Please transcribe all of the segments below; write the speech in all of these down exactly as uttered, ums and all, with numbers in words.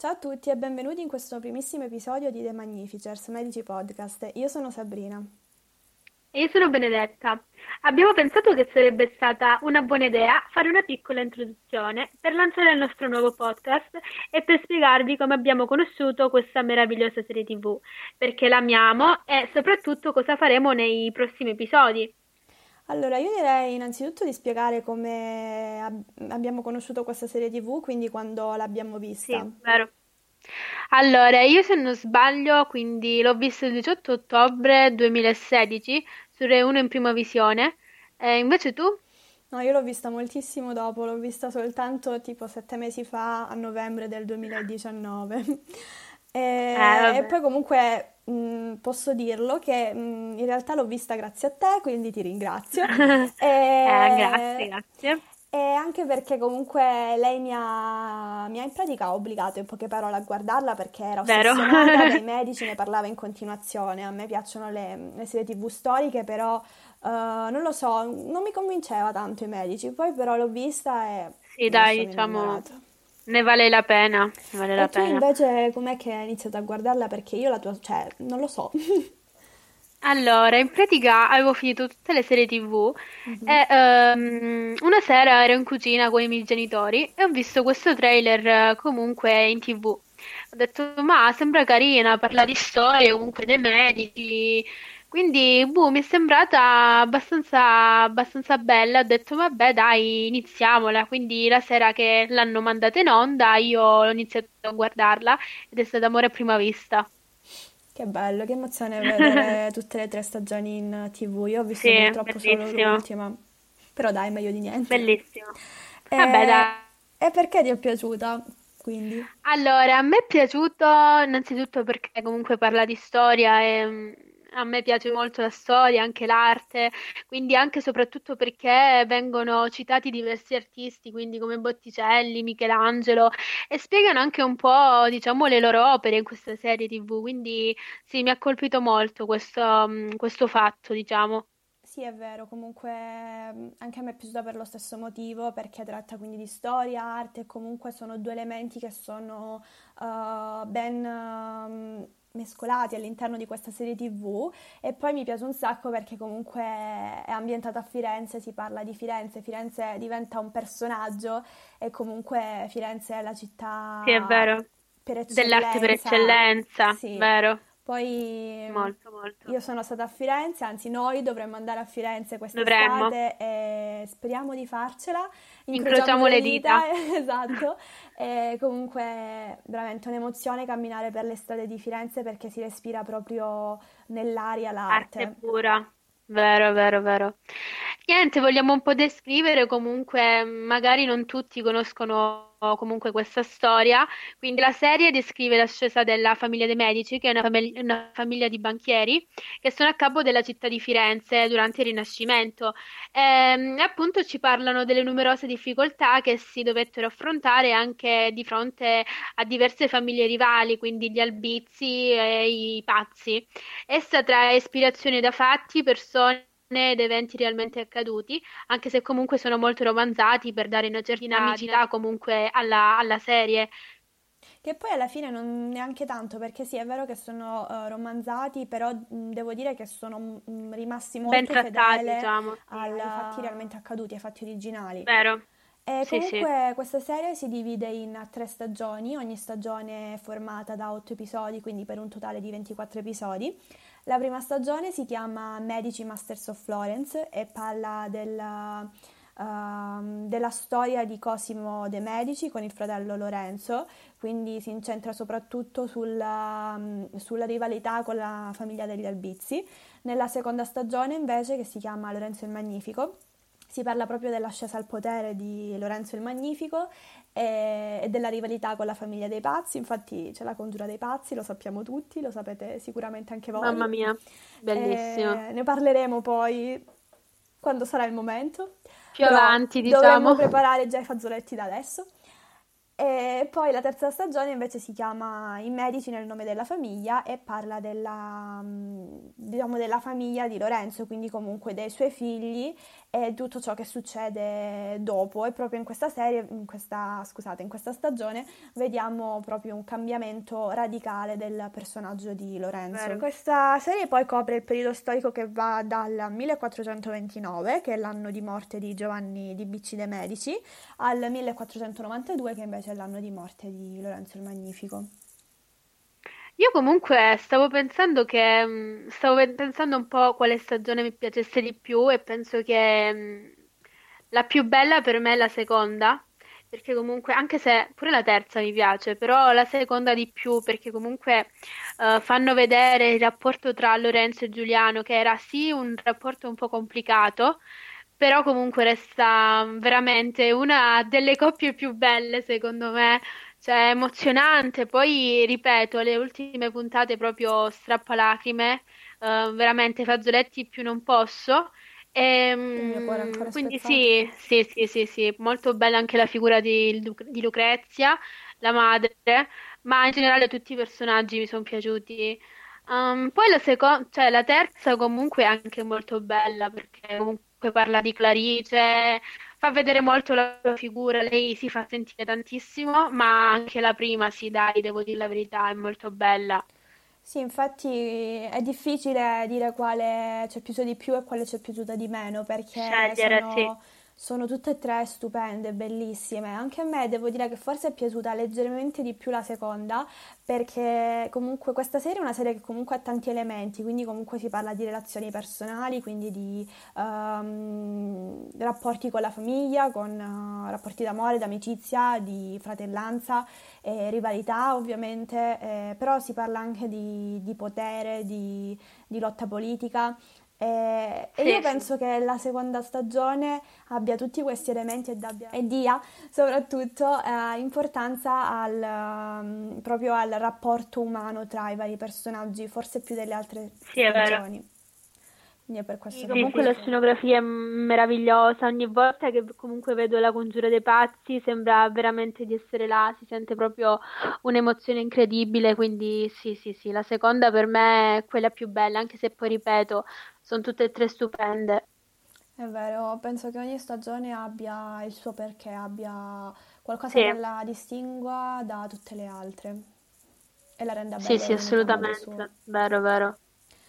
Ciao a tutti e benvenuti in questo primissimo episodio di The Magnificers, Medici Podcast. Io sono Sabrina. E io sono Benedetta. Abbiamo pensato che sarebbe stata una buona idea fare una piccola introduzione per lanciare il nostro nuovo podcast e per spiegarvi come abbiamo conosciuto questa meravigliosa serie tivù, perché l'amiamo e soprattutto cosa faremo nei prossimi episodi. Allora, io direi innanzitutto di spiegare come ab- abbiamo conosciuto questa serie tivù, quindi quando l'abbiamo vista. Sì, vero. Allora, io se non sbaglio, quindi l'ho vista il diciotto ottobre duemilasedici su Rai uno in prima visione. Eh, invece tu? No, io l'ho vista moltissimo dopo, l'ho vista soltanto tipo sette mesi fa, a novembre del duemiladiciannove. e, eh, e poi comunque... posso dirlo che in realtà l'ho vista grazie a te, quindi ti ringrazio. e... eh, grazie, grazie. E anche perché comunque lei mi ha, mi ha in pratica obbligato in poche parole a guardarla, perché era ossessionata dai medici, ne parlava in continuazione. A me piacciono le, le serie tivù storiche, però uh, non lo so, non mi convinceva tanto i medici. Poi però l'ho vista e... Sì, dai, diciamo... Ne vale la pena, ne vale e la tu pena. Invece com'è che hai iniziato a guardarla? Perché io la tua, cioè, non lo so. Allora, in pratica avevo finito tutte le serie tivù mm-hmm. e um, una sera ero in cucina con i miei genitori e ho visto questo trailer comunque in tivù. Ho detto, ma sembra carina, parla di storie, comunque dei medici... Quindi boh, mi è sembrata abbastanza, abbastanza bella, ho detto vabbè dai iniziamola, quindi la sera che l'hanno mandata in onda io ho iniziato a guardarla ed è stato amore a prima vista. Che bello, che emozione vedere tutte le tre stagioni in tivù, io ho visto sì, purtroppo bellissimo. Solo l'ultima, però dai meglio di niente. Bellissimo, e... vabbè dai. E perché ti è piaciuta? Quindi. Allora a me è piaciuto innanzitutto perché comunque parla di storia e... A me piace molto la storia, anche l'arte, quindi anche e soprattutto perché vengono citati diversi artisti, quindi come Botticelli, Michelangelo, e spiegano anche un po', diciamo, le loro opere in questa serie tivù, quindi sì, mi ha colpito molto questo, questo fatto, diciamo. Sì, è vero, comunque anche a me è piaciuta per lo stesso motivo, perché tratta quindi di storia, arte, e comunque sono due elementi che sono uh, ben... Uh, mescolati all'interno di questa serie tivù. E poi mi piace un sacco perché comunque è ambientata a Firenze, si parla di Firenze, Firenze diventa un personaggio e comunque Firenze è la città sì, è vero. Per eccellenza. Dell'arte per eccellenza, sì. Vero. Poi molto, molto. Io sono stata a Firenze, anzi noi dovremmo andare a Firenze quest'estate e speriamo di farcela. Incrociamo, Incrociamo le dita. dita. Esatto. E comunque veramente un'emozione camminare per le strade di Firenze perché si respira proprio nell'aria l'arte. Arte pura. Vero, vero, vero. Niente, vogliamo un po' descrivere, comunque magari non tutti conoscono comunque questa storia, quindi la serie descrive l'ascesa della famiglia dei Medici, che è una, fam- una famiglia di banchieri che sono a capo della città di Firenze durante il Rinascimento e appunto ci parlano delle numerose difficoltà che si dovettero affrontare anche di fronte a diverse famiglie rivali, quindi gli Albizzi e i Pazzi. Essa trae ispirazione da fatti, persone ed eventi realmente accaduti, anche se comunque sono molto romanzati per dare una certa dinamicità comunque alla, alla serie. Che poi alla fine non neanche tanto, perché sì, è vero che sono uh, romanzati, però mh, devo dire che sono mh, rimasti molto ben trattati, fedeli, diciamo, ai fatti realmente accaduti, ai fatti originali. Vero. E comunque sì, sì. Questa serie si divide in tre stagioni, ogni stagione è formata da otto episodi, quindi per un totale di ventiquattro episodi. La prima stagione si chiama Medici Masters of Florence e parla della, uh, della storia di Cosimo de' Medici con il fratello Lorenzo, quindi si incentra soprattutto sulla, sulla rivalità con la famiglia degli Albizzi. Nella seconda stagione invece, che si chiama Lorenzo il Magnifico, si parla proprio dell'ascesa al potere di Lorenzo il Magnifico e, e della rivalità con la famiglia dei Pazzi, infatti c'è la congiura dei Pazzi, lo sappiamo tutti, lo sapete sicuramente anche voi. Mamma mia, bellissimo. E ne parleremo poi quando sarà il momento. Più però avanti, diciamo. Dovremmo preparare già i fazzoletti da adesso. E poi la terza stagione invece si chiama I Medici nel nome della famiglia e parla della, diciamo, della famiglia di Lorenzo, quindi comunque dei suoi figli e tutto ciò che succede dopo. E proprio in questa serie, in questa, scusate, in questa stagione vediamo proprio un cambiamento radicale del personaggio di Lorenzo. Beh, questa serie poi copre il periodo storico che va dal millequattrocentoventinove, che è l'anno di morte di Giovanni di Bicci de' Medici, al millequattrocentonovantadue, che invece è l'anno di morte di Lorenzo il Magnifico. Io comunque stavo pensando che stavo pensando un po' quale stagione mi piacesse di più, e penso che la più bella per me è la seconda, perché comunque, anche se pure la terza mi piace, però la seconda di più, perché comunque uh, fanno vedere il rapporto tra Lorenzo e Giuliano, che era sì un rapporto un po' complicato, però comunque resta veramente una delle coppie più belle, secondo me. Cioè, emozionante. Poi, ripeto, le ultime puntate proprio strappalacrime, eh, veramente fazzoletti più non posso. E, quindi sì, sì, sì, sì, sì, molto bella anche la figura di, di Lucrezia, la madre, ma in generale tutti i personaggi mi sono piaciuti. Um, poi la seconda, cioè la terza comunque è anche molto bella, perché comunque parla di Clarice, fa vedere molto la sua figura, lei si fa sentire tantissimo, ma anche la prima, sì, dai, devo dire la verità, è molto bella. Sì, infatti è difficile dire quale ci è piaciuta di più e quale ci è piaciuta di meno, perché scegliere, sono... sì. Sono tutte e tre stupende, bellissime. Anche a me devo dire che forse è piaciuta leggermente di più la seconda, perché comunque questa serie è una serie che comunque ha tanti elementi, quindi comunque si parla di relazioni personali, quindi di um, rapporti con la famiglia, con uh, rapporti d'amore, d'amicizia, di fratellanza, e rivalità ovviamente, eh, però si parla anche di, di potere, di, di lotta politica. E, e io penso che la seconda stagione abbia tutti questi elementi ed abbia, e dia soprattutto eh, importanza al, um, proprio al rapporto umano tra i vari personaggi, forse più delle altre sì, stagioni. Quindi è per questo sì, che comunque la scenografia è meravigliosa, ogni volta che comunque vedo La congiura dei pazzi sembra veramente di essere là, si sente proprio un'emozione incredibile, quindi sì sì sì, la seconda per me è quella più bella, anche se poi ripeto, sono tutte e tre stupende. È vero, penso che ogni stagione abbia il suo perché, abbia qualcosa sì. che la distingua da tutte le altre e la renda bella. Sì, sì, assolutamente, vero, vero.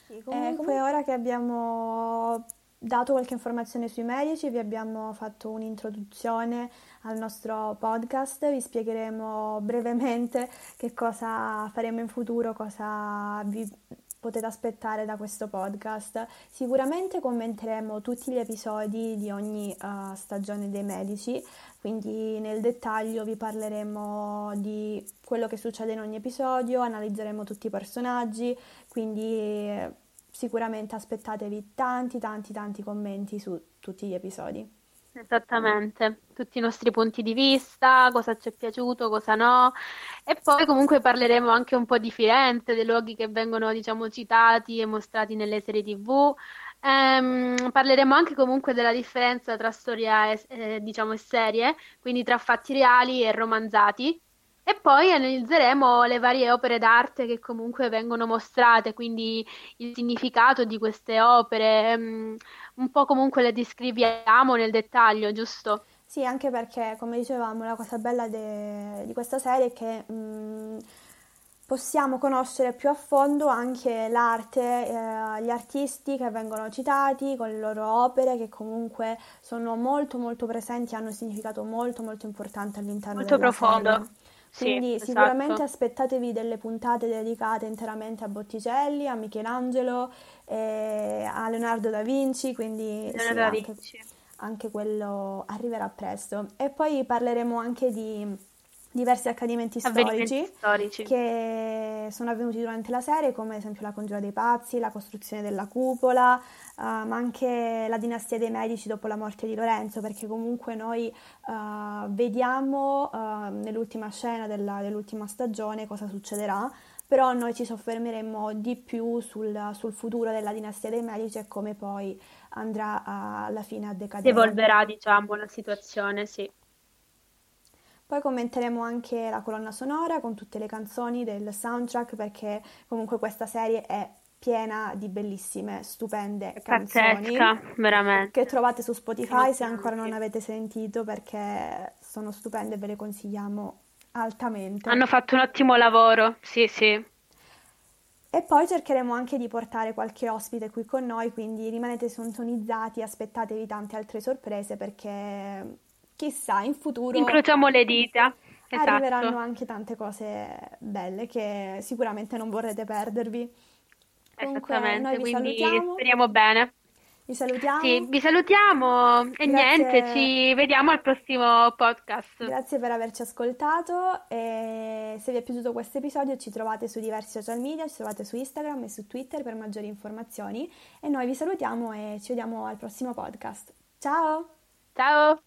Sì, comunque... Eh, comunque ora che abbiamo dato qualche informazione sui medici, vi abbiamo fatto un'introduzione al nostro podcast, vi spiegheremo brevemente che cosa faremo in futuro, cosa vi... potete aspettare da questo podcast. Sicuramente commenteremo tutti gli episodi di ogni uh, stagione dei Medici, quindi nel dettaglio vi parleremo di quello che succede in ogni episodio, analizzeremo tutti i personaggi, quindi sicuramente aspettatevi tanti tanti tanti commenti su tutti gli episodi. Esattamente, tutti i nostri punti di vista, cosa ci è piaciuto, cosa no, e poi comunque parleremo anche un po' di Firenze, dei luoghi che vengono, diciamo, citati e mostrati nelle serie tivù. Ehm, parleremo anche comunque della differenza tra storia e, eh, diciamo, e serie, quindi tra fatti reali e romanzati, e poi analizzeremo le varie opere d'arte che comunque vengono mostrate, quindi il significato di queste opere, um, un po' comunque le descriviamo nel dettaglio, giusto? Sì, anche perché, come dicevamo, la cosa bella de- di questa serie è che mh, possiamo conoscere più a fondo anche l'arte, eh, gli artisti che vengono citati con le loro opere, che comunque sono molto molto presenti, hanno un significato molto molto importante all'interno molto della profondo. Serie. Quindi sì, sicuramente esatto. Aspettatevi delle puntate dedicate interamente a Botticelli, a Michelangelo, eh, a Leonardo da Vinci, quindi sì, da anche, Vinci. Anche quello arriverà presto. E poi parleremo anche di diversi accadimenti storici, storici che sono avvenuti durante la serie, come ad esempio la congiura dei pazzi, la costruzione della cupola, uh, ma anche la dinastia dei Medici dopo la morte di Lorenzo, perché comunque noi uh, vediamo uh, nell'ultima scena della, dell'ultima stagione cosa succederà, però noi ci soffermeremo di più sul, sul futuro della dinastia dei Medici e come poi andrà a, alla fine a decadere. Evolverà, diciamo, la situazione, sì. Poi commenteremo anche la colonna sonora con tutte le canzoni del soundtrack, perché comunque questa serie è piena di bellissime, stupende Pazzesca, canzoni veramente. Che trovate su Spotify se ancora non avete sentito, perché sono stupende e ve le consigliamo altamente. Hanno fatto un ottimo lavoro, sì sì. E poi cercheremo anche di portare qualche ospite qui con noi, quindi rimanete sintonizzati, aspettatevi tante altre sorprese, perché chissà, in futuro... Incrociamo le dita. Esatto. Arriveranno anche tante cose belle che sicuramente non vorrete perdervi. Comunque, esattamente, vi quindi salutiamo. Speriamo bene. Vi salutiamo. Sì, vi salutiamo e grazie. Niente, ci vediamo al prossimo podcast. Grazie per averci ascoltato e se vi è piaciuto questo episodio ci trovate su diversi social media, ci trovate su Instagram e su Twitter per maggiori informazioni e noi vi salutiamo e ci vediamo al prossimo podcast. Ciao! Ciao!